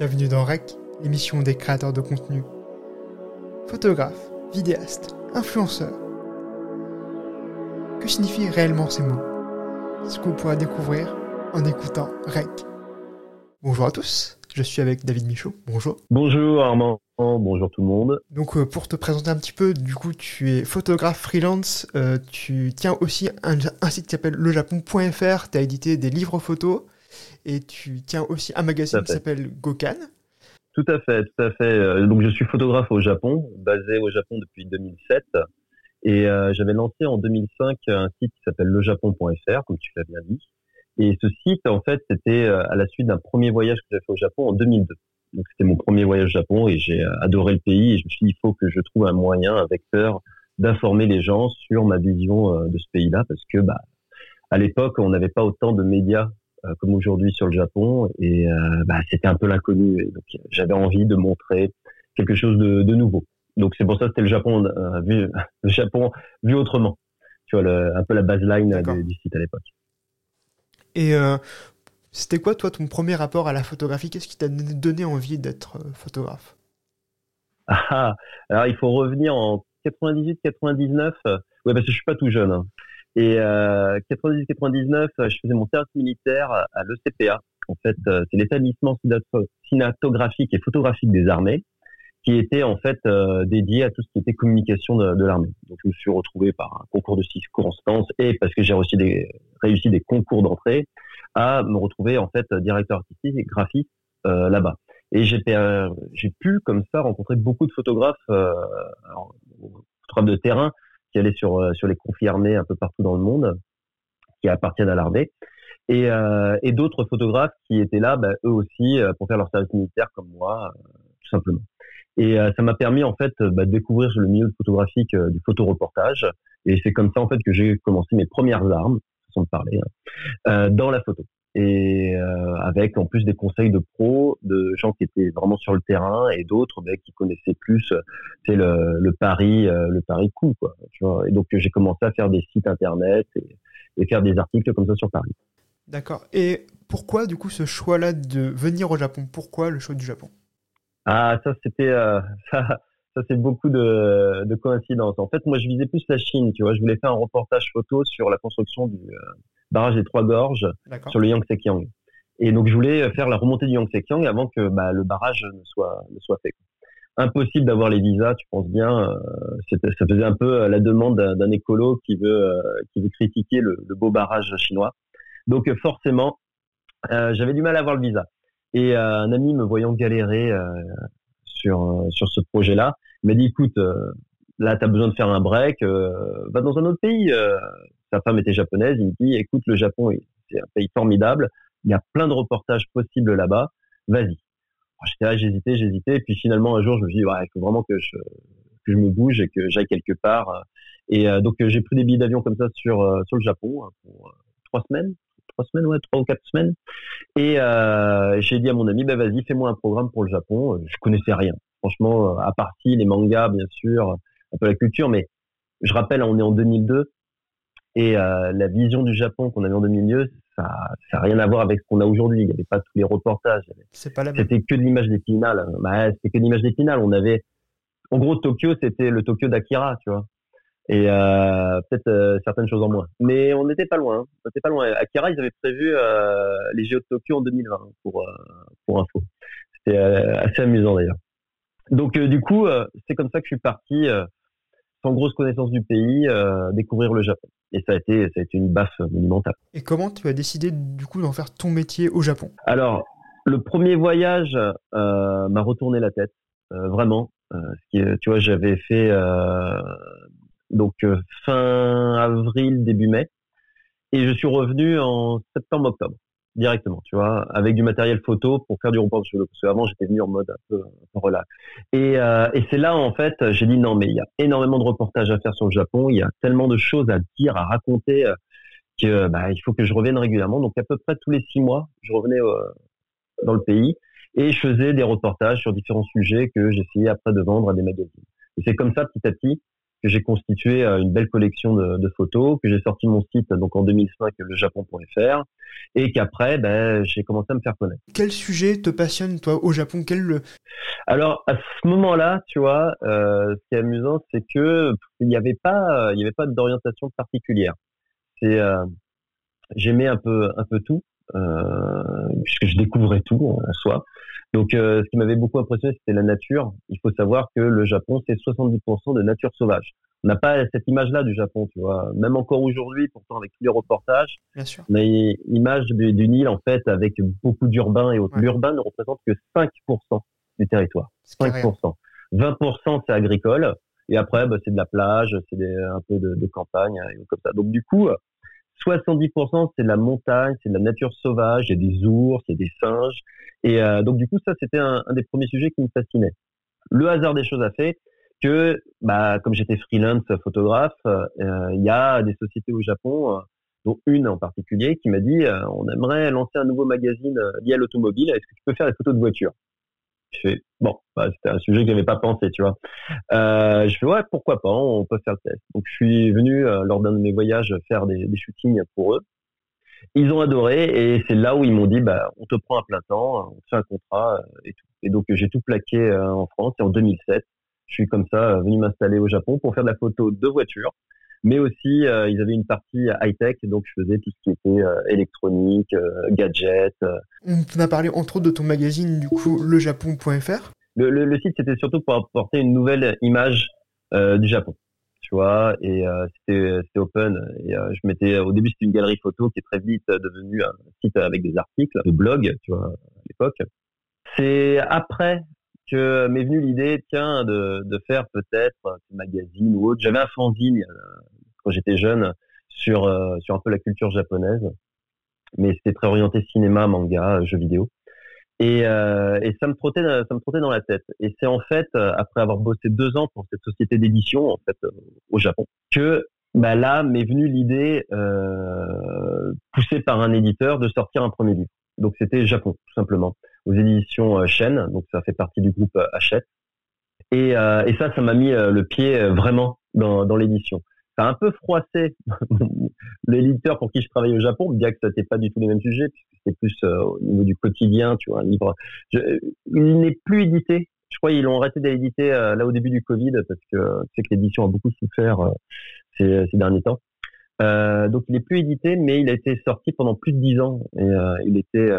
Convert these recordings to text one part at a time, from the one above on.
Bienvenue dans REC, l'émission des créateurs de contenu. Photographe, vidéaste, influenceur. Que signifient réellement ces mots? Ce qu'on pourra découvrir en écoutant REC. Bonjour à tous, je suis avec David Michaud, bonjour. Bonjour Armand, bonjour tout le monde. Donc pour te présenter un petit peu, du coup tu es photographe freelance, tu tiens aussi un site qui s'appelle lejapon.fr, tu as édité des livres photos et tu tiens aussi un magazine qui s'appelle Gokan. Tout à fait, tout à fait. Donc je suis photographe au Japon, basé au Japon depuis 2007. Et j'avais lancé en 2005 un site qui s'appelle lejapon.fr, comme tu l'as bien dit. Et ce site, en fait, c'était à la suite d'un premier voyage que j'ai fait au Japon en 2002. Donc c'était mon premier voyage au Japon et j'ai adoré le pays. Et je me suis dit, il faut que je trouve un moyen, un vecteur, d'informer les gens sur ma vision de ce pays-là. Parce que à l'époque, on n'avait pas autant de médias comme aujourd'hui sur le Japon. Et c'était un peu l'inconnu. Et donc j'avais envie de montrer quelque chose de nouveau. Donc c'est pour ça que c'était le Japon vu autrement. Tu vois, un peu la baseline du site à l'époque. Et c'était quoi, toi, ton premier rapport à la photographie? Qu'est-ce qui t'a donné envie d'être photographe? Alors il faut revenir en 98-99. Ouais, parce que je suis pas tout jeune. Hein. Et 98-99, je faisais mon service militaire à l'ECPA. En fait, c'est l'établissement cinématographique et photographique des armées, qui était en fait dédié à tout ce qui était communication de l'armée. Donc je me suis retrouvé par un concours de circonstances et parce que j'ai réussi des concours d'entrée à me retrouver en fait directeur artistique et graphiste là-bas. Et j'ai pu comme ça rencontrer beaucoup de photographes de terrain qui allaient sur les conflits armés un peu partout dans le monde, qui appartiennent à l'armée. Et d'autres photographes qui étaient là, eux aussi, pour faire leur service militaire comme moi, tout simplement. Et ça m'a permis en fait de découvrir le milieu photographique du photoreportage. Et c'est comme ça en fait que j'ai commencé mes premières armes, façon de parler, dans la photo. Et avec en plus des conseils de pros, de gens qui étaient vraiment sur le terrain et d'autres qui connaissaient plus le Paris cool quoi. Tu vois. Et donc j'ai commencé à faire des sites internet et faire des articles comme ça sur Paris. D'accord. Et pourquoi du coup ce choix-là de venir au Japon? Pourquoi le choix du Japon? Ah, ça c'était ça c'est beaucoup de coïncidences. En fait, moi je visais plus la Chine, tu vois, je voulais faire un reportage photo sur la construction du barrage des Trois Gorges. D'accord. Sur le Yangtsé-Kiang. Et donc je voulais faire la remontée du Yangtsé-Kiang avant que le barrage ne soit fait. Impossible d'avoir les visas, tu penses bien, ça faisait un peu la demande d'un écolo qui veut critiquer le beau barrage chinois. Donc forcément, j'avais du mal à avoir le visa. Et un ami me voyant galérer sur ce projet-là, il m'a dit écoute, là t'as besoin de faire un break, va dans un autre pays. Sa femme était japonaise, il me dit écoute, le Japon c'est un pays formidable, il y a plein de reportages possibles là-bas, vas-y. Alors, j'étais là, j'hésitais, et puis finalement un jour je me suis dit il faut vraiment que je me bouge et que j'aille quelque part. Et donc j'ai pris des billets d'avion comme ça sur le Japon pour 3 semaines, ouais, 3 ou 4 semaines. Et j'ai dit à mon ami, vas-y, fais-moi un programme pour le Japon. Je connaissais rien. Franchement, à part les mangas, bien sûr, un peu la culture, mais je rappelle, on est en 2002 et la vision du Japon qu'on avait en 2002, ça n'a rien à voir avec ce qu'on a aujourd'hui. Il n'y avait pas tous les reportages. C'est pas la même. C'était que de l'image d'épinal. C'était que de l'image d'épinal. On avait, en gros, Tokyo, c'était le Tokyo d'Akira, tu vois. Et peut-être certaines choses en moins. Mais on n'était pas loin. Akira, ils avaient prévu les JO de Tokyo en 2020 pour info. C'était assez amusant d'ailleurs. Donc du coup, c'est comme ça que je suis parti sans grosse connaissance du pays découvrir le Japon. Et ça a été une baffe monumentale. Et comment tu as décidé du coup d'en faire ton métier au Japon? Alors, le premier voyage m'a retourné la tête, vraiment. Tu vois, j'avais fait donc fin avril, début mai, et je suis revenu en septembre-octobre directement, tu vois, avec du matériel photo pour faire du reportage photo, parce qu'avant j'étais venu en mode un peu relax. Et c'est là en fait j'ai dit non mais il y a énormément de reportages à faire sur le Japon, il y a tellement de choses à dire, à raconter que il faut que je revienne régulièrement. Donc à peu près tous les 6 mois je revenais dans le pays et je faisais des reportages sur différents sujets que j'essayais après de vendre à des magazines. Et c'est comme ça petit à petit que j'ai constitué une belle collection de photos, que j'ai sorti mon site donc en 2005, lejapon.fr, et qu'après, ben, j'ai commencé à me faire connaître. Quel sujet te passionne, toi, au Japon? Alors, à ce moment-là, tu vois, ce qui est amusant, c'est que il n'y avait pas d'orientation particulière. C'est, j'aimais un peu tout, puisque je découvrais tout en soi. Donc, ce qui m'avait beaucoup impressionné, c'était la nature. Il faut savoir que le Japon, c'est 70% de nature sauvage. On n'a pas cette image-là du Japon, tu vois. Même encore aujourd'hui, pourtant, avec tous les reportages, on a l'image d'une île, en fait, avec beaucoup d'urbains et autres. Ouais. L'urbain ne représente que 5% du territoire. 5%. 20%, c'est agricole. Et après, bah, c'est de la plage, c'est un peu de campagne, et comme ça. Donc, du coup, 70%, c'est de la montagne, c'est de la nature sauvage, il y a des ours, il y a des singes. Et donc, du coup, ça, c'était un des premiers sujets qui me fascinait. Le hasard des choses a fait que, bah, comme j'étais freelance photographe, il y a des sociétés au Japon, dont une en particulier, qui m'a dit « On aimerait lancer un nouveau magazine lié à l'automobile, est-ce que tu peux faire des photos de voiture ?» Je fais « Bon, bah, c'était un sujet que je n'avais pas pensé, tu vois. » Je fais « Ouais, pourquoi pas, on peut faire le test. » Donc, je suis venu, lors d'un de mes voyages, faire des shootings pour eux. Ils ont adoré et c'est là où ils m'ont dit bah, on te prend à plein temps, on te fait un contrat et tout. Et donc j'ai tout plaqué en France et en 2007, je suis comme ça venu m'installer au Japon pour faire de la photo de voiture, mais aussi ils avaient une partie high-tech, donc je faisais tout ce qui était électronique, gadgets. On a parlé entre autres de ton magazine du coup lejapon.fr. Le site c'était surtout pour apporter une nouvelle image du Japon. Tu vois, et c'était open. Et je mettais, au début, c'était une galerie photo qui est très vite devenue un site avec des articles, de blog, tu vois, à l'époque. C'est après que m'est venue l'idée, tiens, de faire peut-être un magazine ou autre. J'avais un fanzine quand j'étais jeune sur un peu la culture japonaise, mais c'était très orienté cinéma, manga, jeux vidéo. Et ça me trottait dans la tête. Et c'est en fait, après avoir bossé 2 ans pour cette société d'édition, en fait, au Japon, que, bah là, m'est venue l'idée, poussée par un éditeur de sortir un premier livre. Donc c'était Japon, tout simplement. Aux éditions Chêne. Donc ça fait partie du groupe Hachette. Et ça m'a mis le pied vraiment dans l'édition. Ça a un peu froissé l'éditeur pour qui je travaillais au Japon, bien que ça n'était pas du tout les mêmes sujets, puisque c'était plus au niveau du quotidien, tu vois, un livre. Il n'est plus édité. Je crois qu'ils l'ont arrêté d'éditer là au début du Covid, parce que tu sais que l'édition a beaucoup souffert ces derniers temps. Donc il n'est plus édité, mais il a été sorti pendant plus de 10 ans. Et il était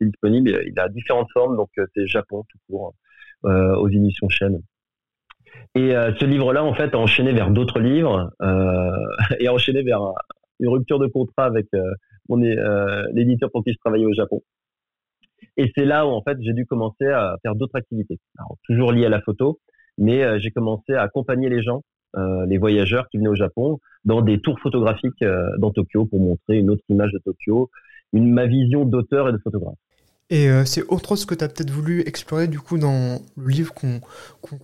disponible. Il a différentes formes, donc c'est Japon tout court, aux éditions Chêne. Et ce livre-là, en fait, a enchaîné vers d'autres livres et a enchaîné vers une rupture de contrat avec l'éditeur pour qui je travaillais au Japon. Et c'est là où, en fait, j'ai dû commencer à faire d'autres activités. Alors, toujours liées à la photo, mais j'ai commencé à accompagner les gens, les voyageurs qui venaient au Japon, dans des tours photographiques dans Tokyo pour montrer une autre image de Tokyo, ma vision d'auteur et de photographe. Et c'est autre chose que tu as peut-être voulu explorer du coup dans le livre qu'on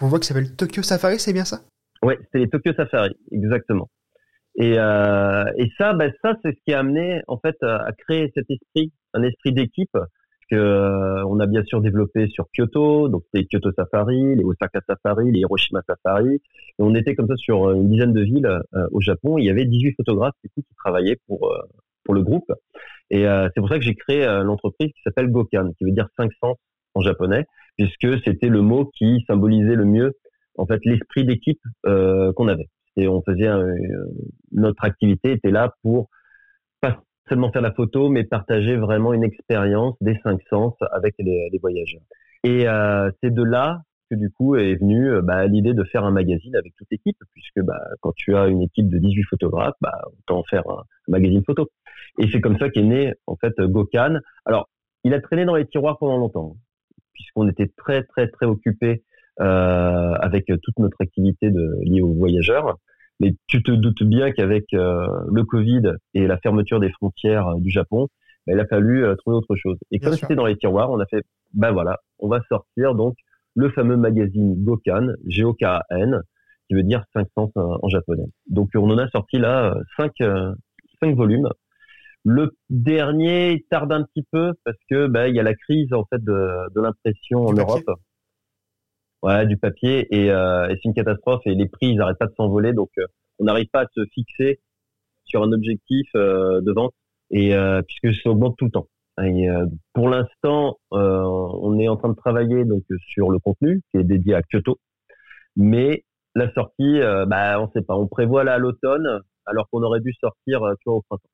voit qui s'appelle Tokyo Safari, c'est bien ça? Oui, c'était les Tokyo Safari, exactement. Et ça c'est ce qui a amené en fait à créer cet esprit, un esprit d'équipe que on a bien sûr développé sur Kyoto, donc c'était les Kyoto Safari, les Osaka Safari, les Hiroshima Safari. Et on était comme ça sur une dizaine de villes au Japon. Il y avait 18 photographes du coup qui travaillaient pour le groupe. Et c'est pour ça que j'ai créé l'entreprise qui s'appelle Gokan, qui veut dire 500 en japonais, puisque c'était le mot qui symbolisait le mieux en fait l'esprit d'équipe qu'on avait. Et on faisait notre activité était là pour pas seulement faire la photo, mais partager vraiment une expérience des 5 sens avec les voyageurs. Et c'est de là que du coup est venue l'idée de faire un magazine avec toute l'équipe, puisque quand tu as une équipe de 18 photographes, autant faire un magazine photo. Et c'est comme ça qu'est né, en fait, Gokan. Alors, il a traîné dans les tiroirs pendant longtemps, puisqu'on était très, très, très occupés avec toute notre activité liée aux voyageurs. Mais tu te doutes bien qu'avec le Covid et la fermeture des frontières du Japon, il a fallu trouver autre chose. Et bien comme sûr, c'était dans les tiroirs, on a fait, on va sortir donc le fameux magazine Gokan, G-O-K-A-N, qui veut dire 5 sens en japonais. Donc, on en a sorti là 5 volumes. Le dernier tarde un petit peu parce que il y a la crise en fait de l'impression en Europe. Ouais, du papier et c'est une catastrophe et les prix ils n'arrêtent pas de s'envoler donc on n'arrive pas à se fixer sur un objectif de vente et puisque ça augmente tout le temps. Et, pour l'instant, on est en train de travailler donc sur le contenu qui est dédié à Kyoto, mais la sortie, on sait pas. On prévoit là à l'automne, alors qu'on aurait dû sortir au printemps.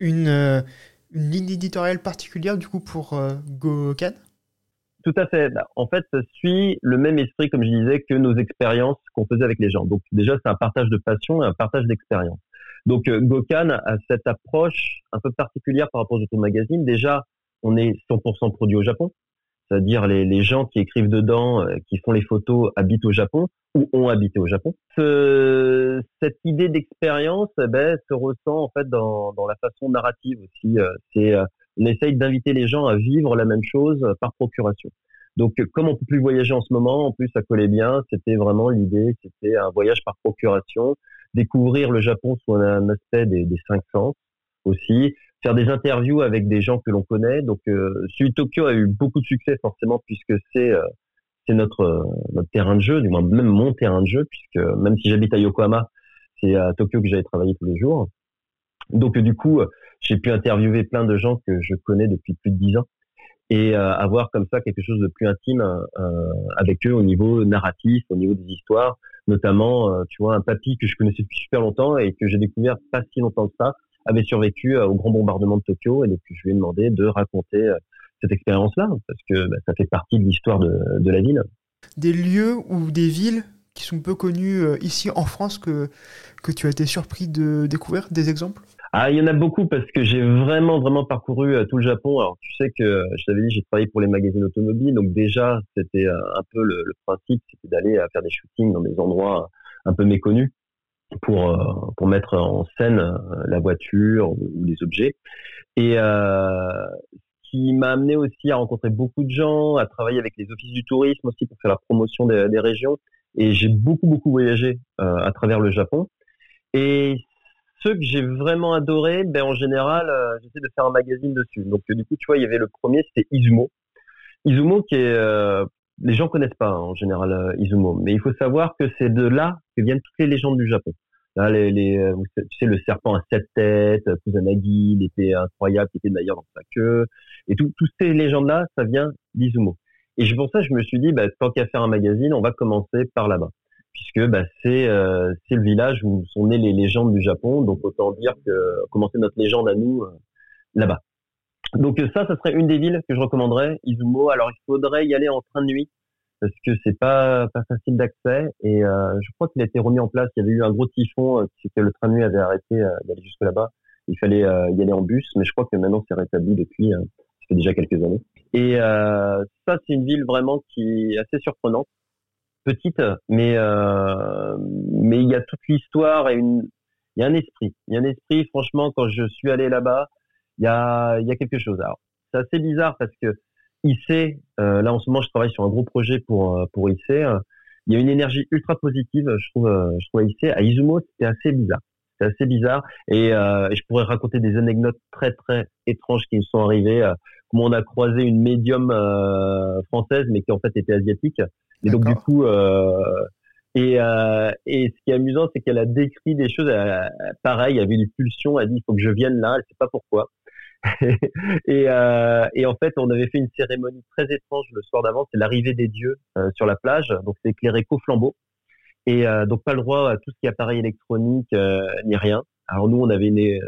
Une ligne éditoriale particulière du coup pour Gokan ? Tout à fait. En fait, ça suit le même esprit, comme je disais, que nos expériences qu'on faisait avec les gens. Donc déjà, c'est un partage de passion et un partage d'expérience. Donc Gokan a cette approche un peu particulière par rapport aux autres magazines. Déjà, on est 100% produit au Japon, c'est-à-dire les gens qui écrivent dedans, qui font les photos, habitent au Japon ou ont habité au Japon. Cette idée d'expérience se ressent en fait dans la façon narrative aussi. On essaye d'inviter les gens à vivre la même chose par procuration. Donc, comme on peut plus voyager en ce moment, en plus, ça collait bien. C'était vraiment l'idée, c'était un voyage par procuration, découvrir le Japon sous un aspect des cinq sens aussi, faire des interviews avec des gens que l'on connaît. Donc, Sui Tokyo a eu beaucoup de succès forcément puisque c'est notre terrain de jeu, du moins même mon terrain de jeu, puisque même si j'habite à Yokohama, c'est à Tokyo que j'allais travailler tous les jours. Donc, du coup, j'ai pu interviewer plein de gens que je connais depuis plus de 10 ans et avoir comme ça quelque chose de plus intime avec eux au niveau narratif, au niveau des histoires, notamment, un papy que je connaissais depuis super longtemps et que j'ai découvert pas si longtemps que ça, avait survécu au grand bombardement de Tokyo et donc je lui ai demandé de raconter cette expérience-là parce que ça fait partie de l'histoire de la ville. Des lieux ou des villes qui sont peu connus ici en France que tu as été surpris de découvrir, des exemples ? Ah, il y en a beaucoup parce que j'ai vraiment parcouru tout le Japon. Alors, tu sais que je t'avais dit, j'ai travaillé pour les magazines automobiles. Donc déjà, c'était un peu le principe, c'était d'aller faire des shootings dans des endroits un peu méconnus pour mettre en scène la voiture ou les objets. Et ce qui m'a amené aussi à rencontrer beaucoup de gens, à travailler avec les offices du tourisme aussi pour faire la promotion des régions. Et j'ai beaucoup voyagé à travers le Japon. Et ceux que j'ai vraiment adoré, en général, j'essaie de faire un magazine dessus. Donc, du coup, tu vois, il y avait le premier, c'était Izumo. Izumo qui est, les gens connaissent pas, hein, en général, Izumo. Mais il faut savoir que c'est de là que viennent toutes les légendes du Japon. Là, tu sais, le serpent à 7 têtes, Kusanagi, l'épée incroyable qui était d'ailleurs dans sa queue. Et toutes ces légendes-là, ça vient d'Izumo. Et pour ça, je me suis dit, tant qu'à faire un magazine, on va commencer par là-bas. Puisque c'est le village où sont nées les légendes du Japon, donc autant dire que commencer notre légende à nous là-bas. Donc ça serait une des villes que je recommanderais, Izumo. Alors il faudrait y aller en train de nuit parce que c'est pas facile d'accès et je crois qu'il a été remis en place. Il y avait eu un gros typhon que le train de nuit avait arrêté d'aller jusque là-bas. Il fallait y aller en bus, mais je crois que maintenant c'est rétabli depuis. Ça fait déjà quelques années. Et ça c'est une ville vraiment qui est assez surprenante. Petite, mais il y a toute l'histoire et il y a un esprit. Il y a un esprit, franchement, quand je suis allé là-bas, il y a quelque chose. Alors, c'est assez bizarre parce que IC, là en ce moment, je travaille sur un gros projet pour IC. Il y a une énergie ultra positive, je trouve à IC. À Izumo, c'était assez bizarre. C'est assez bizarre et je pourrais raconter des anecdotes très très étranges qui me sont arrivées. Comment on a croisé une médium française mais qui en fait était asiatique. Et donc, du coup, et ce qui est amusant, c'est qu'elle a décrit des choses, pareil, elle avait des pulsions, elle a dit, il faut que je vienne là, elle sait pas pourquoi. Et en fait, on avait fait une cérémonie très étrange le soir d'avant, c'est l'arrivée des dieux sur la plage, donc c'est éclairé qu'au flambeau. Et donc, pas le droit à tout ce qui est appareil électronique, ni rien. Alors, nous, on avait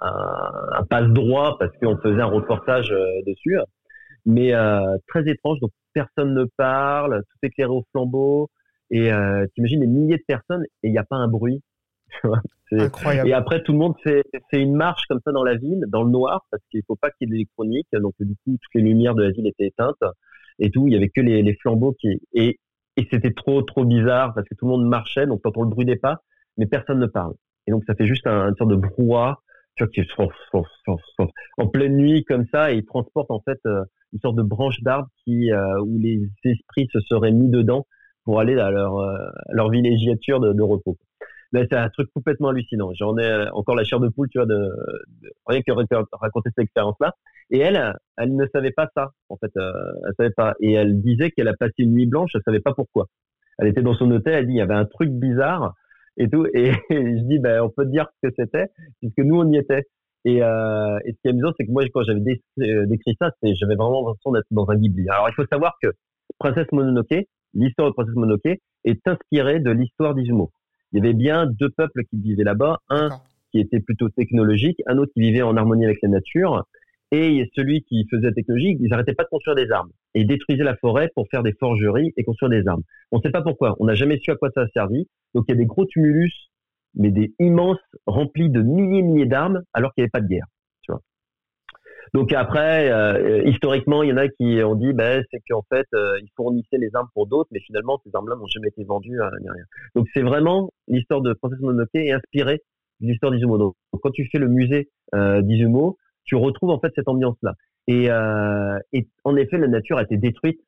un passe-droit parce qu'on faisait un reportage dessus, mais très étrange, donc personne ne parle, tout éclairé au flambeau et t'imagines des milliers de personnes et il n'y a pas un bruit. C'est incroyable. Et après tout le monde fait une marche comme ça dans la ville, dans le noir parce qu'il ne faut pas qu'il y ait de l'électronique, donc du coup toutes les lumières de la ville étaient éteintes et tout, il n'y avait que les flambeaux et c'était trop bizarre parce que tout le monde marchait, donc t'entends le bruit des pas mais personne ne parle et donc ça fait juste une sorte de brouhaha, tu vois, qui est en pleine nuit comme ça et ils transportent en fait une sorte de branche d'arbre où les esprits se seraient mis dedans pour aller à leur villégiature de repos. mais c'est un truc complètement hallucinant. J'en ai encore la chair de poule, tu vois, de rien que raconter cette expérience-là. Et elle ne savait pas ça, en fait. Elle savait pas. Et elle disait qu'elle a passé une nuit blanche, elle savait pas pourquoi. Elle était dans son hôtel, elle dit, il y avait un truc bizarre et tout. Et je dis, ben, on peut te dire ce que c'était, puisque nous, on y était. Et ce qui est amusant, c'est que moi, quand j'avais décrit ça, j'avais vraiment l'impression d'être dans un ghibli. Alors, il faut savoir que Princesse Mononoke, l'histoire de Princesse Mononoke est inspirée de l'histoire d'Izumo. Il y avait bien deux peuples qui vivaient là-bas, un qui était plutôt technologique, un autre qui vivait en harmonie avec la nature, et celui qui faisait technologique, ils n'arrêtaient pas de construire des armes, et ils détruisaient la forêt pour faire des forgeries et construire des armes. On ne sait pas pourquoi, on n'a jamais su à quoi ça a servi, donc il y a des gros tumulus, mais des immenses, remplis de milliers et milliers d'armes, alors qu'il n'y avait pas de guerre. Tu vois. Donc après, historiquement, il y en a qui ont dit, ben, c'est qu'en fait, ils fournissaient les armes pour d'autres, mais finalement, ces armes-là n'ont jamais été vendues, ni rien. Donc c'est vraiment l'histoire de Princesse Mononoke est inspirée de l'histoire d'Izumo. Donc quand tu fais le musée d'Izumo, tu retrouves en fait cette ambiance-là. Et en effet, la nature a été détruite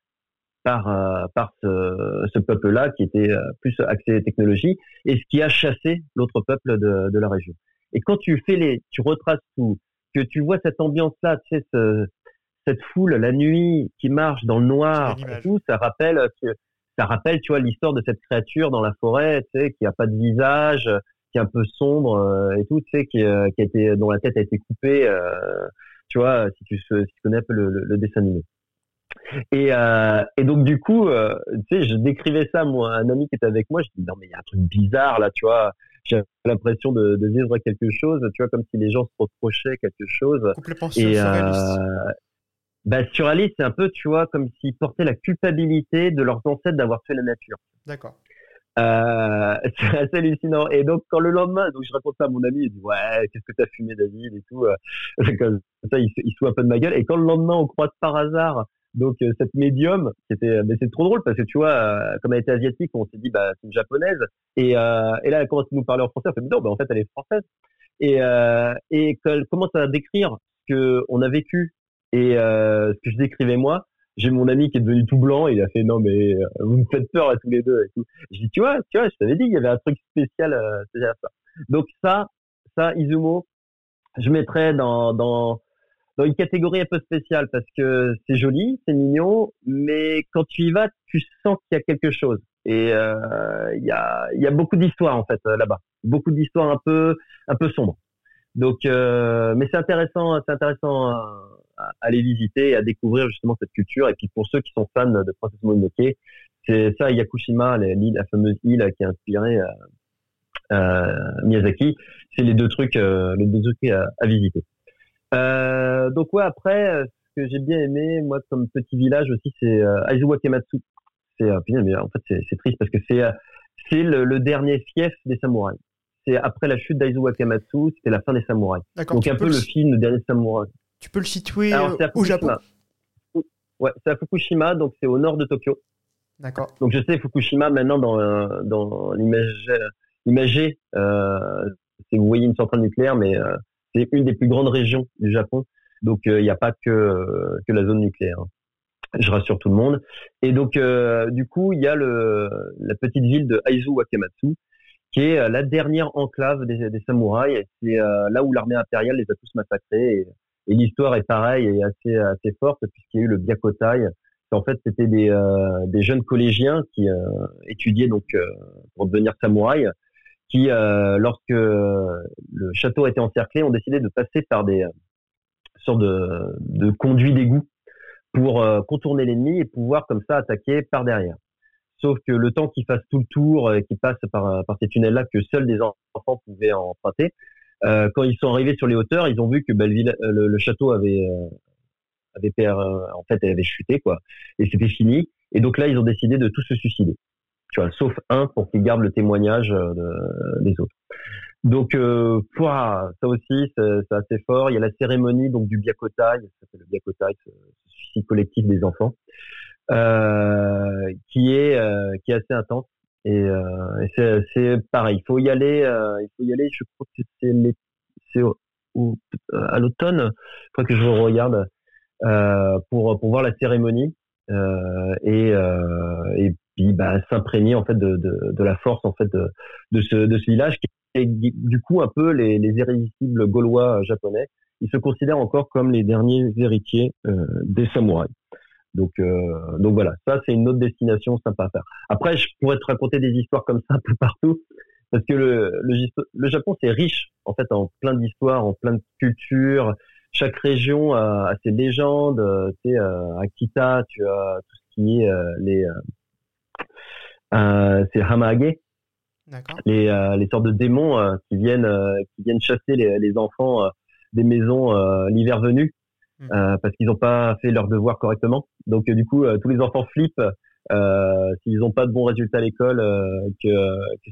par ce peuple-là qui était plus axé technologie et ce qui a chassé l'autre peuple de la région. Et quand tu retraces tout, que tu vois cette ambiance-là, tu sais, cette foule la nuit qui marche dans le noir et tout, ça rappelle, tu vois, l'histoire de cette créature dans la forêt, tu sais, qui a pas de visage, qui est un peu sombre et tout, tu sais, qui a été, dont la tête a été coupée, tu vois, si tu connais un peu le dessin animé. Et donc du coup, tu sais, je décrivais ça moi, un ami qui était avec moi, je dis non mais il y a un truc bizarre là, tu vois, j'ai l'impression de vivre quelque chose, tu vois, comme si les gens se reprochaient quelque chose. Complètement surréaliste. Bah surréaliste, c'est un peu, tu vois, comme s'ils portaient la culpabilité de leurs ancêtres d'avoir tué la nature. D'accord. C'est assez hallucinant. Et donc quand le lendemain, donc je raconte ça à mon ami, il dit ouais, qu'est-ce que t'as fumé David et tout, comme ça il se fout un peu de ma gueule. Et quand le lendemain on croise par hasard donc cette médium, mais c'est trop drôle parce que tu vois, comme elle était asiatique, on s'est dit bah c'est une japonaise et là elle commence à nous parler en français, on fait non bah en fait elle est française et qu'elle commence à décrire ce que on a vécu et ce que je décrivais moi. J'ai mon ami qui est devenu tout blanc et il a fait non mais vous me faites peur à tous les deux et tout. Je dis tu vois je t'avais dit il y avait un truc spécial à ça. Donc ça Izumo, je mettrais dans une catégorie un peu spéciale parce que c'est joli, c'est mignon, mais quand tu y vas, tu sens qu'il y a quelque chose. Et il y a beaucoup d'histoires en fait là-bas, beaucoup d'histoires un peu sombres. Donc, mais c'est intéressant à aller visiter et à découvrir justement cette culture. Et puis pour ceux qui sont fans de Princesse Mononoke, c'est ça Yakushima, la fameuse île qui a inspiré Miyazaki. C'est les deux trucs à visiter. Donc ouais, après ce que j'ai bien aimé moi comme petit village aussi, c'est Aizu-Wakamatsu. C'est putain, mais en fait c'est triste parce que c'est le dernier fief des samouraïs. C'est après la chute d'Aizu-Wakamatsu, c'était la fin des samouraïs. D'accord, donc un peu le film le dernier samouraï. Tu peux le situer au Japon. Ouais, c'est à Fukushima, donc c'est au nord de Tokyo. D'accord. Donc je sais Fukushima maintenant dans l'imagé, vous voyez une centrale nucléaire, mais c'est une des plus grandes régions du Japon, donc il n'y a pas que la zone nucléaire. Je rassure tout le monde. Et donc, du coup, il y a la petite ville de Aizu-Wakamatsu, qui est la dernière enclave des samouraïs. C'est là où l'armée impériale les a tous massacrés. Et l'histoire est pareille et assez forte, puisqu'il y a eu le Byakkotai. En fait, c'était des jeunes collégiens qui étudiaient donc pour devenir samouraïs, qui, lorsque le château a été encerclé, ont décidé de passer par des sortes de conduits d'égout pour contourner l'ennemi et pouvoir comme ça attaquer par derrière. Sauf que le temps qu'ils fassent tout le tour et qu'ils passent par ces tunnels-là que seuls des enfants pouvaient emprunter, quand ils sont arrivés sur les hauteurs, ils ont vu que le château avait chuté, quoi, et c'était fini. Et donc là, ils ont décidé de tous se suicider. Tu vois, sauf un pour qu'il garde le témoignage des autres. Donc, ça aussi, c'est assez fort. Il y a la cérémonie donc du Byakkotai, ça s'appelle le Byakkotai, ce suicide collectif des enfants, qui est assez intense. Et c'est pareil. Il faut y aller. Je crois que c'est à l'automne. Je crois que je regarde pour voir la cérémonie. Et puis bah, s'imprégner en fait de la force en fait de ce village qui est du coup un peu les irrésistibles Gaulois japonais. Ils se considèrent encore comme les derniers héritiers des samouraïs. Donc voilà, ça c'est une autre destination sympa à faire. Après, je pourrais te raconter des histoires comme ça un peu partout, parce que le Japon c'est riche en fait en plein d'histoires, en plein de cultures. Chaque région a ses légendes. Tu sais, Akita, tu as tout ce qui est c'est Hamahage. D'accord. Les sortes de démons qui viennent chasser les enfants des maisons l'hiver venu. Parce qu'ils n'ont pas fait leur devoir correctement. Donc du coup, tous les enfants flippent s'ils n'ont pas de bons résultats à l'école, que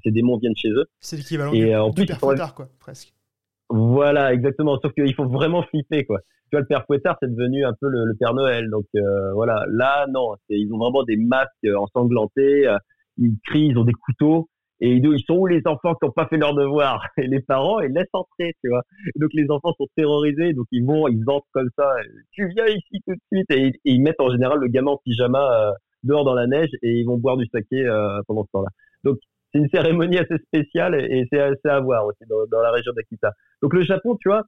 ces démons viennent chez eux. C'est l'équivalent du père fouettard, quoi, presque. Voilà, exactement. Sauf qu'il faut vraiment flipper, quoi. Tu vois, le père fouettard, c'est devenu un peu le père Noël. Donc voilà, là, non, ils ont vraiment des masques ensanglantés, ils crient, ils ont des couteaux. Et ils sont où les enfants qui n'ont pas fait leur devoir? Et les parents, ils laissent entrer, tu vois. Donc les enfants sont terrorisés, donc ils entrent comme ça. Tu viens ici tout de suite. Et ils mettent en général le gamin en pyjama dehors dans la neige et ils vont boire du saké pendant ce temps-là. Donc c'est une cérémonie assez spéciale et c'est à voir aussi dans la région d'Akita. Donc le Japon, tu vois,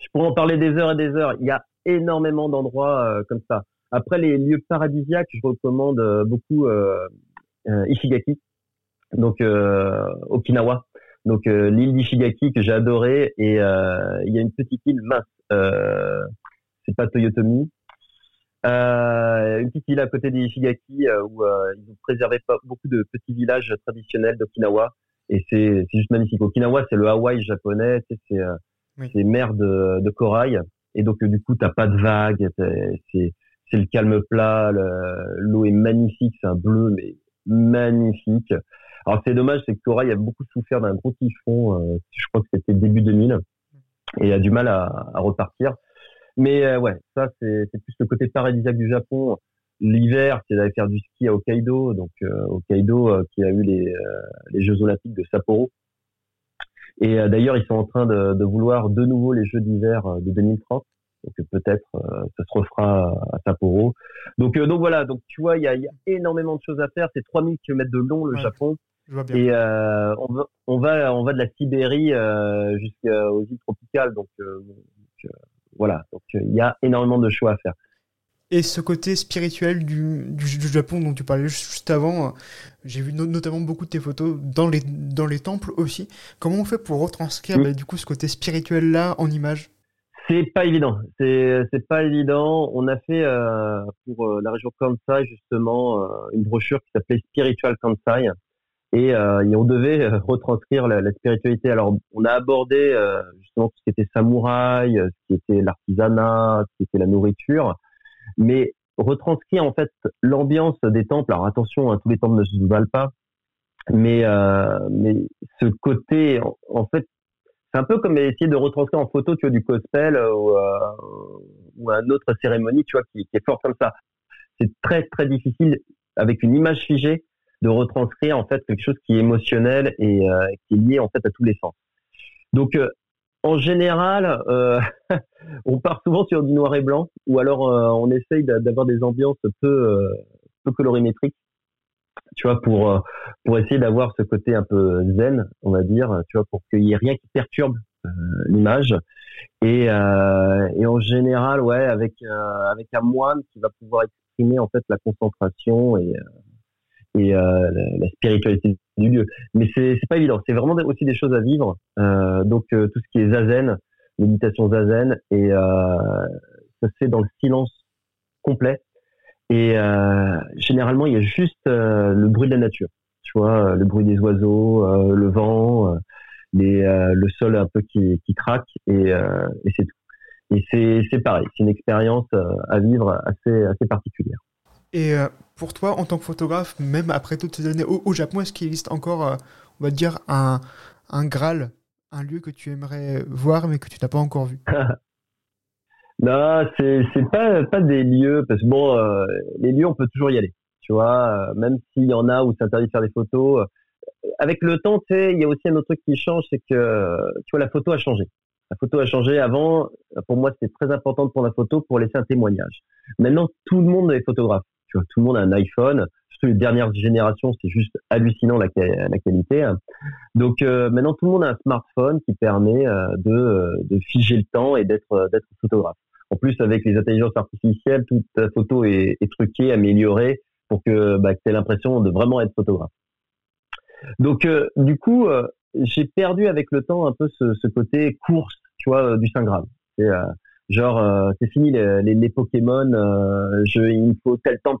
je pourrais en parler des heures et des heures. Il y a énormément d'endroits comme ça. Après, les lieux paradisiaques, je recommande beaucoup Ishigaki. Donc Okinawa, donc l'île d'Ishigaki que j'ai adorée, et il y a une petite île mince, c'est pas Toyotomi, une petite île à côté d'Ishigaki où ils ont préservé beaucoup de petits villages traditionnels d'Okinawa, et c'est juste magnifique. Okinawa c'est le Hawaï japonais, tu sais, c'est mer de corail, et donc du coup t'as pas de vagues, c'est le calme plat, l'eau est magnifique, c'est un bleu mais magnifique. Alors c'est dommage, c'est que Toraya a beaucoup souffert d'un gros typhon, je crois que c'était début 2000, et a du mal à repartir. Mais ouais, ça c'est plus le côté paradisiaque du Japon. L'hiver, c'est d'aller faire du ski à Hokkaido, donc Hokkaido qui a eu les Jeux Olympiques de Sapporo. Et d'ailleurs, ils sont en train de vouloir de nouveau les Jeux d'hiver de 2030. Donc peut-être ça se refera à Sapporo. Donc voilà, donc tu vois, il y a énormément de choses à faire. C'est 3000 km de long, le Japon. Je vois bien. Et on va de la Sibérie jusqu'aux îles tropicales. Donc voilà, donc il y a énormément de choix à faire. Et ce côté spirituel du Japon dont tu parlais juste avant, j'ai vu notamment beaucoup de tes photos dans les temples aussi. Comment on fait pour retranscrire du coup ce côté spirituel là en images? C'est pas évident. C'est pas évident. On a fait pour la région Kansai justement une brochure qui s'appelait Spiritual Kansai, et on devait retranscrire la spiritualité. Alors on a abordé justement tout ce qui était samouraï, ce qui était l'artisanat, ce qui était la nourriture, mais retranscrire en fait l'ambiance des temples. Alors attention, tous les temples ne se valent pas, mais ce côté en fait. C'est un peu comme essayer de retranscrire en photo, tu vois, du Cospel ou un autre cérémonie, tu vois, qui est fort comme ça. C'est très, très difficile, avec une image figée, de retranscrire, en fait, quelque chose qui est émotionnel et qui est lié, en fait, à tous les sens. Donc, en général, on part souvent sur du noir et blanc, ou alors on essaye d'avoir des ambiances peu colorimétriques, tu vois, pour essayer d'avoir ce côté un peu zen, on va dire, tu vois, pour qu'il n'y ait rien qui perturbe l'image. Et en général, ouais, avec un moine qui va pouvoir exprimer en fait la concentration et la spiritualité du lieu. Mais c'est pas évident, c'est vraiment aussi des choses à vivre. Donc tout ce qui est zazen, méditation zazen, et ça se fait dans le silence complet. Et généralement, il y a juste le bruit de la nature, tu vois, le bruit des oiseaux, le vent, le sol un peu qui craque, et c'est tout. Et c'est pareil, c'est une expérience à vivre assez particulière. Et pour toi, en tant que photographe, même après toutes ces années au Japon, est-ce qu'il existe encore, on va dire, un Graal, un lieu que tu aimerais voir mais que tu n'as pas encore vu? Non, c'est pas des lieux, parce que bon, les lieux on peut toujours y aller, tu vois, même s'il y en a où c'est interdit de faire des photos. Avec le temps, tu sais, il y a aussi un autre truc qui change, c'est que tu vois, la photo a changé. La photo a changé. Avant, pour moi, c'était très important de prendre la photo pour laisser un témoignage. Maintenant, tout le monde est photographe, tu vois, tout le monde a un iPhone. les dernières générations, c'est juste hallucinant la qualité. Donc maintenant, tout le monde a un smartphone qui permet de figer le temps et d'être photographe. En plus, avec les intelligences artificielles, toute ta photo est truquée, améliorée pour que tu aies l'impression de vraiment être photographe. Donc du coup, j'ai perdu avec le temps un peu ce côté course, tu vois, du Saint Graal. Genre, c'est fini les Pokémon, il me faut tel temple.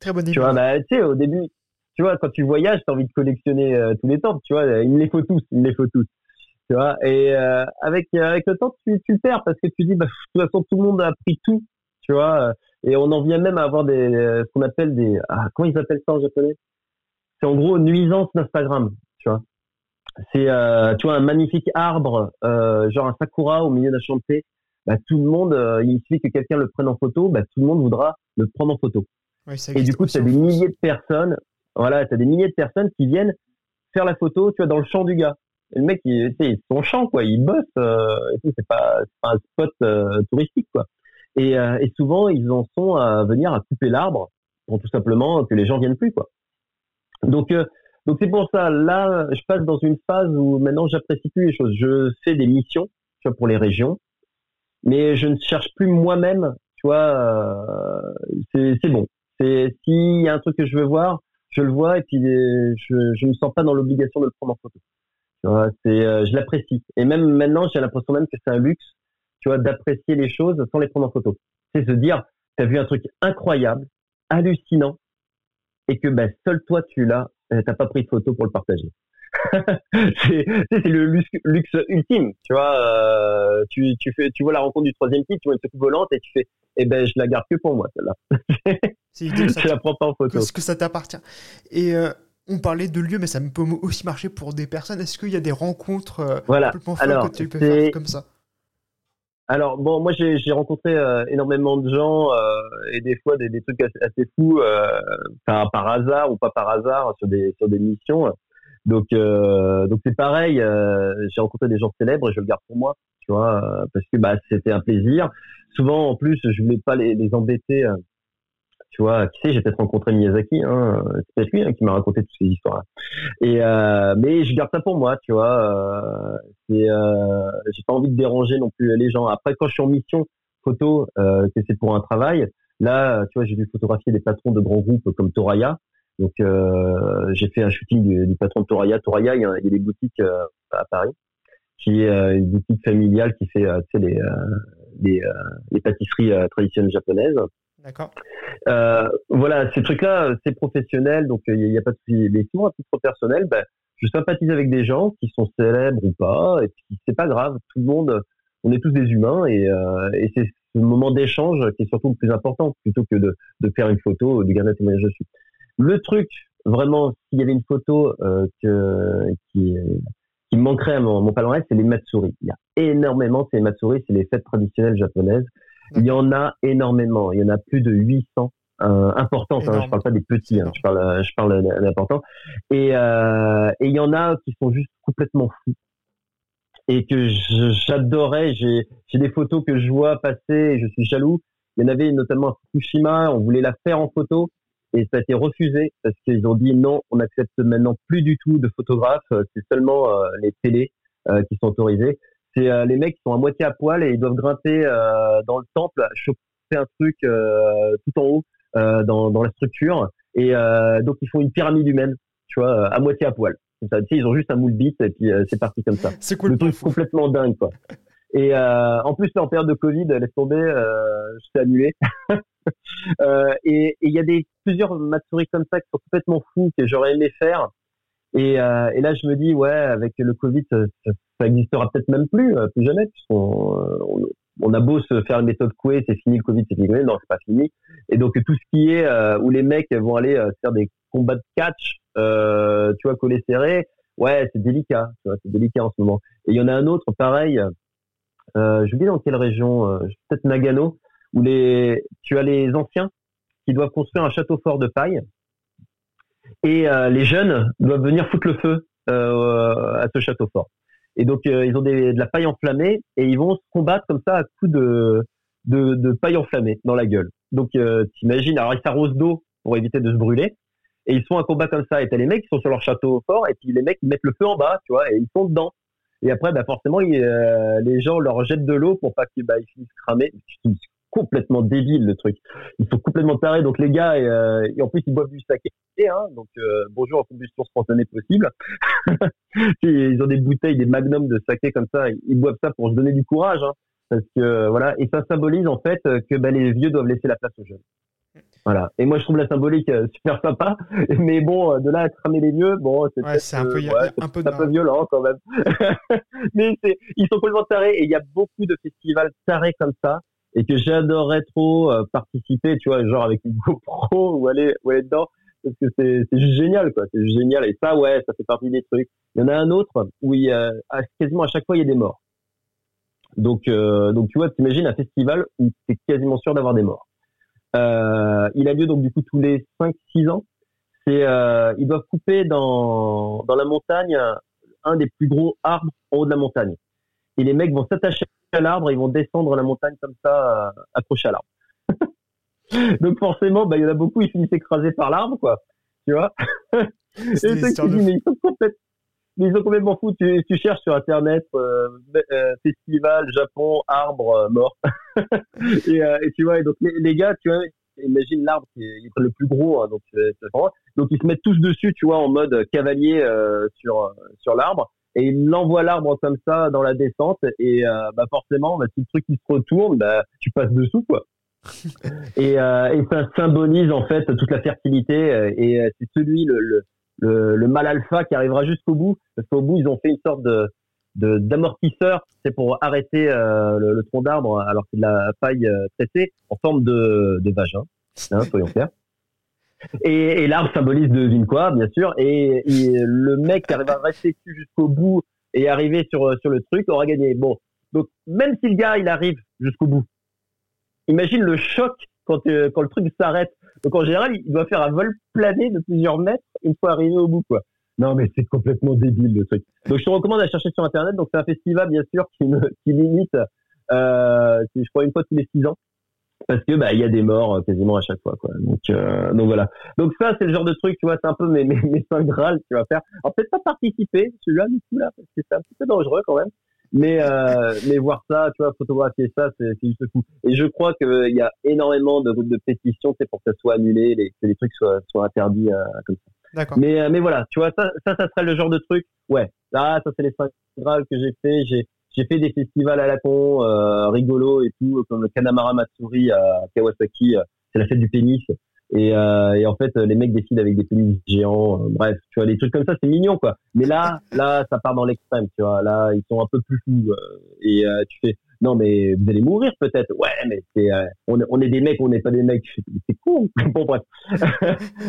Très bonne idée. Tu vois, au début, tu vois, quand tu voyages, t'as envie de collectionner tous les temples, tu vois, il me les faut tous. Tu vois, et avec le temps, tu perds parce que tu dis, de toute façon, tout le monde a pris tout, tu vois, et on en vient même à avoir ce qu'on appelle comment ils appellent ça en japonais? C'est en gros nuisance d'Instagram, tu vois. C'est tu vois un magnifique arbre genre un sakura au milieu d'un champ de thé, tout le monde il suffit que quelqu'un le prenne en photo, tout le monde voudra le prendre en photo. Ouais, et du coup t'as des milliers de personnes, voilà, t'as des milliers de personnes qui viennent faire la photo, tu vois, dans le champ du gars. Et le mec c'est son champ, quoi, il bosse, c'est pas un spot touristique, quoi. Et souvent ils en sont à venir à couper l'arbre pour tout simplement que les gens viennent plus, quoi. Donc c'est pour ça, là, je passe dans une phase où maintenant j'apprécie plus les choses. Je fais des missions, tu vois, pour les régions, mais je ne cherche plus moi-même, tu vois, c'est bon. S'il y a un truc que je veux voir, je le vois et puis je ne me sens pas dans l'obligation de le prendre en photo. Tu vois, je l'apprécie. Et même maintenant, j'ai l'impression même que c'est un luxe, tu vois, d'apprécier les choses sans les prendre en photo. C'est se dire, t'as vu un truc incroyable, hallucinant, et que seul toi tu l'as. T'as pas pris de photo pour le partager. c'est le luxe ultime, tu vois. Tu vois la rencontre du troisième type, tu vois une secoupe volante et tu fais, je la garde que pour moi celle-là. C'est idée, je la prends pas en photo. Parce que ça t'appartient. Et on parlait de lieux, mais ça peut aussi marcher pour des personnes. Est-ce qu'il y a des rencontres complètement folles que tu peux faire comme ça? Alors bon, moi j'ai rencontré énormément de gens et des fois des trucs assez fous par hasard ou pas par hasard sur des missions. Donc c'est pareil, j'ai rencontré des gens célèbres et je le garde pour moi, tu vois, parce que c'était un plaisir. Souvent en plus, je voulais pas les embêter, tu vois, qui sait, j'ai peut-être rencontré Miyazaki, hein, c'est peut-être lui, hein, qui m'a raconté toutes ces histoires-là. Et mais je garde ça pour moi, tu vois, j'ai pas envie de déranger non plus les gens. Après, quand je suis en mission photo, que c'est pour un travail, là, tu vois, j'ai dû photographier des patrons de grands groupes comme Toraya. Donc j'ai fait un shooting du patron de Toraya. Toraya, il y a des boutiques à Paris, qui est une boutique familiale qui fait, tu sais, les pâtisseries traditionnelles japonaises. D'accord. Voilà, ces trucs-là, c'est professionnel, donc il n'y a pas de souci. Mais souvent, à titre personnel, je sympathise avec des gens qui sont célèbres ou pas, et puis c'est pas grave, tout le monde, on est tous des humains, et c'est ce moment d'échange qui est surtout le plus important, plutôt que de faire une photo, de garder un témoignage dessus. Le truc, vraiment, s'il y avait une photo qui manquerait à mon palmarès, c'est les Matsuri. Il y a énormément, c'est les Matsuri, c'est les fêtes traditionnelles japonaises. Il y en a énormément. Il y en a plus de 800 importantes. Hein, je ne parle pas des petits. Hein, je parle d'importants. Et il y en a qui sont juste complètement fous et que j'adorais. J'ai des photos que je vois passer et je suis jaloux. Il y en avait notamment à Fukushima. On voulait la faire en photo et ça a été refusé parce qu'ils ont dit non, on n'accepte maintenant plus du tout de photographes. C'est seulement les télés qui sont autorisées. C'est les mecs qui sont à moitié à poil et ils doivent grimper dans le temple, choper un truc tout en haut dans la structure. Et donc, ils font une pyramide humaine, tu vois, à moitié à poil. Comme ça, tu sais, ils ont juste un moule bite et puis c'est parti comme ça. C'est cool. Le truc complètement dingue, quoi. Et en plus, là, en période de Covid, laisse tomber, c'est annulé. Et il y a plusieurs matsuri comme ça qui sont complètement fous que j'aurais aimé faire. Et là, je me dis, ouais, avec le Covid, ça n'existera peut-être même plus jamais, puisqu'on a beau se faire une méthode couée, c'est fini le Covid, c'est fini, non, c'est pas fini. Et donc, tout ce qui est où les mecs vont aller faire des combats de catch, tu vois, collés serrés, ouais, c'est délicat, tu vois, c'est délicat en ce moment. Et il y en a un autre, pareil, j'ai oublié dans quelle région, peut-être Nagano, où tu as les anciens qui doivent construire un château fort de paille. Et les jeunes doivent venir foutre le feu à ce château fort. Et donc ils ont de la paille enflammée et ils vont se combattre comme ça à coups de paille enflammée dans la gueule. Donc t'imagines, alors ils s'arrosent d'eau pour éviter de se brûler. Et ils font un combat comme ça. Et t'as les mecs qui sont sur leur château fort, et puis les mecs ils mettent le feu en bas, tu vois, et ils sont dedans. Et après, bah forcément, les gens leur jettent de l'eau pour pas qu'ils finissent cramés. C'est complètement débile le truc. Ils sont complètement tarés. Donc les gars, et en plus ils boivent du saké, hein. Donc bonjour en combustion spontanée possible. Ils ont des bouteilles, des magnums de saké comme ça. Ils boivent ça pour se donner du courage, hein, parce que voilà. Et ça symbolise en fait que bah, les vieux doivent laisser la place aux jeunes. Voilà. Et moi, je trouve la symbolique super sympa. Mais bon, de là à cramer les vieux, bon, c'est un peu violent quand même. Mais ils sont complètement tarés. Et il y a beaucoup de festivals tarés comme ça. Et que j'adorerais trop participer, tu vois, genre avec une GoPro ou aller dedans. Parce que c'est juste génial, quoi. C'est juste génial. Et ça, ouais, ça fait partie des trucs. Il y en a un autre où quasiment à chaque fois, il y a des morts. Donc tu vois, t'imagines un festival où t'es quasiment sûr d'avoir des morts. Il a lieu donc du coup tous les 5-6 ans. Ils doivent couper dans la montagne un des plus gros arbres en haut de la montagne. Et les mecs vont s'attacher à l'arbre et ils vont descendre la montagne comme ça, accrochés à l'arbre. Donc forcément, bah, il y en a beaucoup, ils finissent écrasés par l'arbre, quoi. Tu vois. C'est mais ils sont complètement fous. Tu cherches sur Internet festival, Japon, arbre, mort. Et tu vois, et donc les gars, tu vois, imagine l'arbre qui est le plus gros, hein, donc ils se mettent tous dessus, tu vois, en mode cavalier sur l'arbre, et ils l'envoient l'arbre comme ça dans la descente, et bah forcément, bah, si le truc il se retourne, bah tu passes dessous, quoi. Et ça symbolise en fait toute la fertilité, et c'est celui le mâle alpha qui arrivera jusqu'au bout, parce qu'au bout ils ont fait une sorte de d'amortisseur, c'est pour arrêter le tronc d'arbre alors qu'il a la paille traitée en forme de vagin, hein, soyons clairs. Et l'arbre symbolise devine quoi, bien sûr, et le mec qui arrive à rester dessus jusqu'au bout et arriver sur le truc aura gagné. Bon, donc même si le gars il arrive jusqu'au bout, imagine le choc quand le truc s'arrête. Donc en général, il doit faire un vol plané de plusieurs mètres une fois arrivé au bout, quoi. Non mais c'est complètement débile le truc. Donc je te recommande à chercher sur Internet. Donc c'est un festival bien sûr qui limite, je crois, une fois tous les 6 ans, parce que bah il y a des morts quasiment à chaque fois, quoi. Donc voilà. Donc ça c'est le genre de truc, tu vois, c'est un peu mes saints Graal que tu vas faire. Alors peut-être pas participer celui-là du coup là, parce que c'est un petit peu dangereux quand même. Mais voir ça, tu vois, photographier ça, c'est juste fou. Et je crois qu'il y a énormément de pétitions, tu sais, pour que ça soit annulé, que les trucs soient interdits comme ça. D'accord. Mais voilà, tu vois, ça serait le genre de truc. Ouais, ça c'est les 5 Graal que j'ai fait. J'ai fait des festivals à la con, rigolo et tout, comme le Kanamara Matsuri à Kawasaki, c'est la fête du pénis. Et en fait, les mecs décident avec des pénis géants, bref, tu vois, des trucs comme ça, c'est mignon, quoi. Mais là, ça part dans l'extrême, tu vois. Là, ils sont un peu plus fous. Tu fais, non, mais vous allez mourir, peut-être. Ouais, mais on est des mecs, on n'est pas des mecs. C'est con. Bon, bref.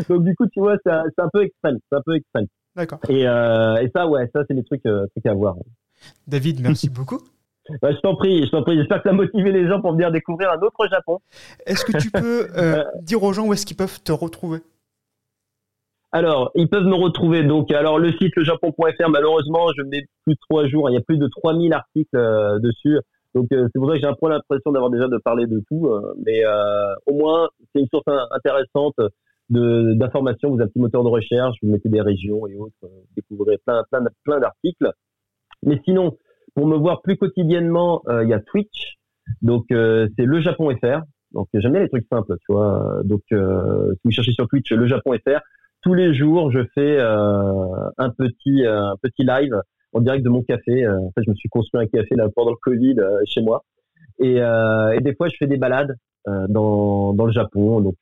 Donc, du coup, tu vois, c'est un peu extrême. C'est un peu extrême. D'accord. Et ça, ouais, ça, c'est des trucs à voir. David, merci beaucoup. Bah, je t'en prie, j'espère que ça a motivé les gens pour venir découvrir un autre Japon. Est-ce que tu peux dire aux gens où est-ce qu'ils peuvent te retrouver ? Alors, ils peuvent me retrouver, donc, alors le site lejapon.fr, malheureusement, je mets plus de 3 jours, il y a plus de 3000 articles dessus, donc c'est pour ça que j'ai un peu l'impression d'avoir déjà de parler de tout, mais au moins, c'est une source intéressante d'informations. Vous avez un petit moteur de recherche, vous mettez des régions et autres, vous découvrez plein d'articles, mais sinon... Pour me voir plus quotidiennement, il y a Twitch, donc c'est lejapon.fr. Donc j'aime bien les trucs simples, tu vois. Donc si vous cherchez sur Twitch lejapon.fr, tous les jours je fais un petit live en direct de mon café. En fait, je me suis construit un café là pendant le Covid chez moi, et des fois je fais des balades dans le Japon, donc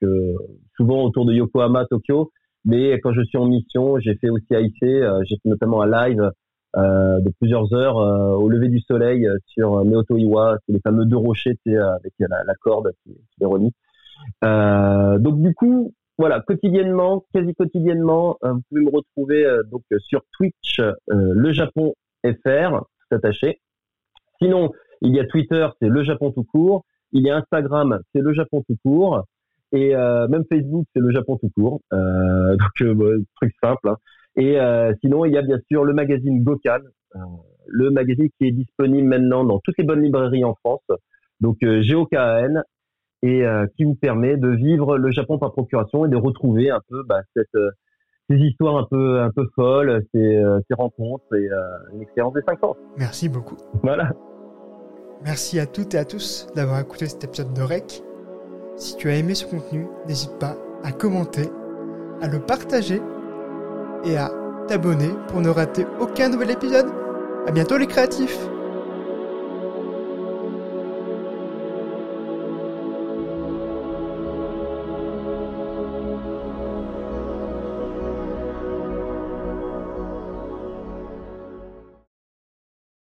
souvent autour de Yokohama, Tokyo. Mais quand je suis en mission, j'ai fait aussi AIC, j'ai fait notamment un live. De plusieurs heures au lever du soleil sur Meoto Iwa, c'est les fameux 2 rochers, avec la corde qui les relie. Donc du coup, voilà, quasi quotidiennement, vous pouvez me retrouver donc sur Twitch, lejapon.fr, tout attaché. Sinon, il y a Twitter, c'est lejapon tout court. Il y a Instagram, c'est lejapon tout court. Et même Facebook, c'est lejapon tout court. Donc truc simple, hein. Et sinon, il y a bien sûr le magazine Gokan, le magazine qui est disponible maintenant dans toutes les bonnes librairies en France. Donc G-O-K-A-N. et qui vous permet de vivre le Japon par procuration et de retrouver un peu ces histoires un peu folles, ces rencontres et une expérience des 5 ans. Merci beaucoup. Voilà. Merci à toutes et à tous d'avoir écouté cet épisode de REC. Si tu as aimé ce contenu, n'hésite pas à commenter, à le partager et à t'abonner pour ne rater aucun nouvel épisode. À bientôt les créatifs!